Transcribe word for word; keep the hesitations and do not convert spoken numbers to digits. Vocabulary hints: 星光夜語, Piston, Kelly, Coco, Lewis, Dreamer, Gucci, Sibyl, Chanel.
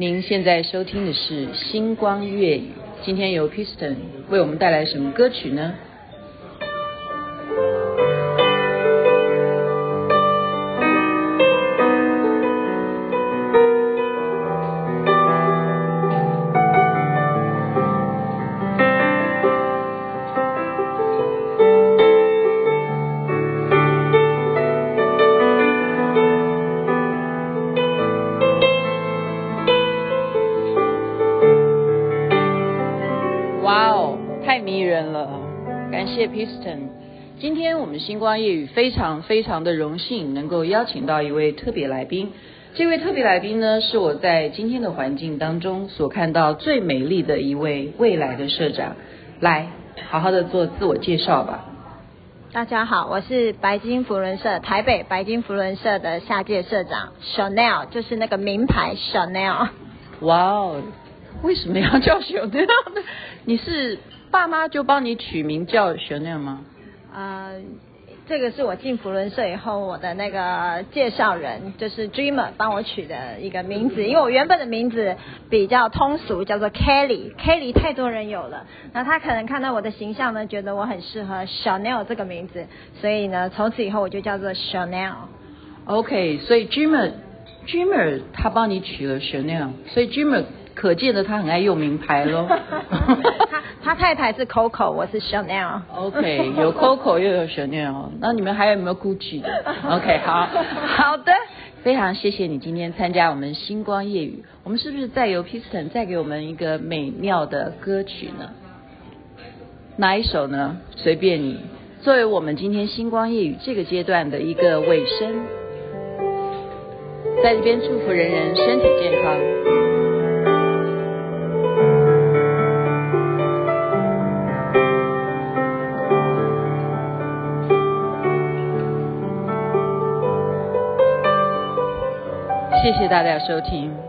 您现在收听的是星光粤语，今天由 Piston 为我们带来什么歌曲呢？Piston， 今天我们星光夜语非常非常的荣幸能够邀请到一位特别来宾，这位特别来宾呢是我在今天的环境当中所看到最美丽的一位未来的社长，来好好的做自我介绍吧。大家好，我是白金扶轮社台北白金扶轮社的下届社长 Chanel， 就是那个名牌 Chanel。 哇哦，为什么要叫 Chanel 呢？你是爸妈就帮你取名叫 Chanel 吗？呃，这个是我进扶轮社以后，我的那个介绍人就是 Dreamer 帮我取的一个名字，因为我原本的名字比较通俗，叫做 Kelly。Kelly 太多人有了，然后他可能看到我的形象呢，觉得我很适合 Chanel 这个名字，所以呢，从此以后我就叫做 Chanel。OK， 所以 Dreamer Dreamer 他帮你取了 Chanel， 所以 Dreamer。可见的他很爱用名牌咯。他, 他太太是 Coco， 我是 Chanel。 OK， 有 Coco 又有 Chanel， 那你们还有没有 Gucci 的？ OK， 好好的，非常谢谢你今天参加我们星光夜语。我们是不是再由 Piston 再给我们一个美妙的歌曲呢？哪一首呢？随便你，作为我们今天星光夜语这个阶段的一个尾声，在这边祝福人人身体健康。谢谢大家收听。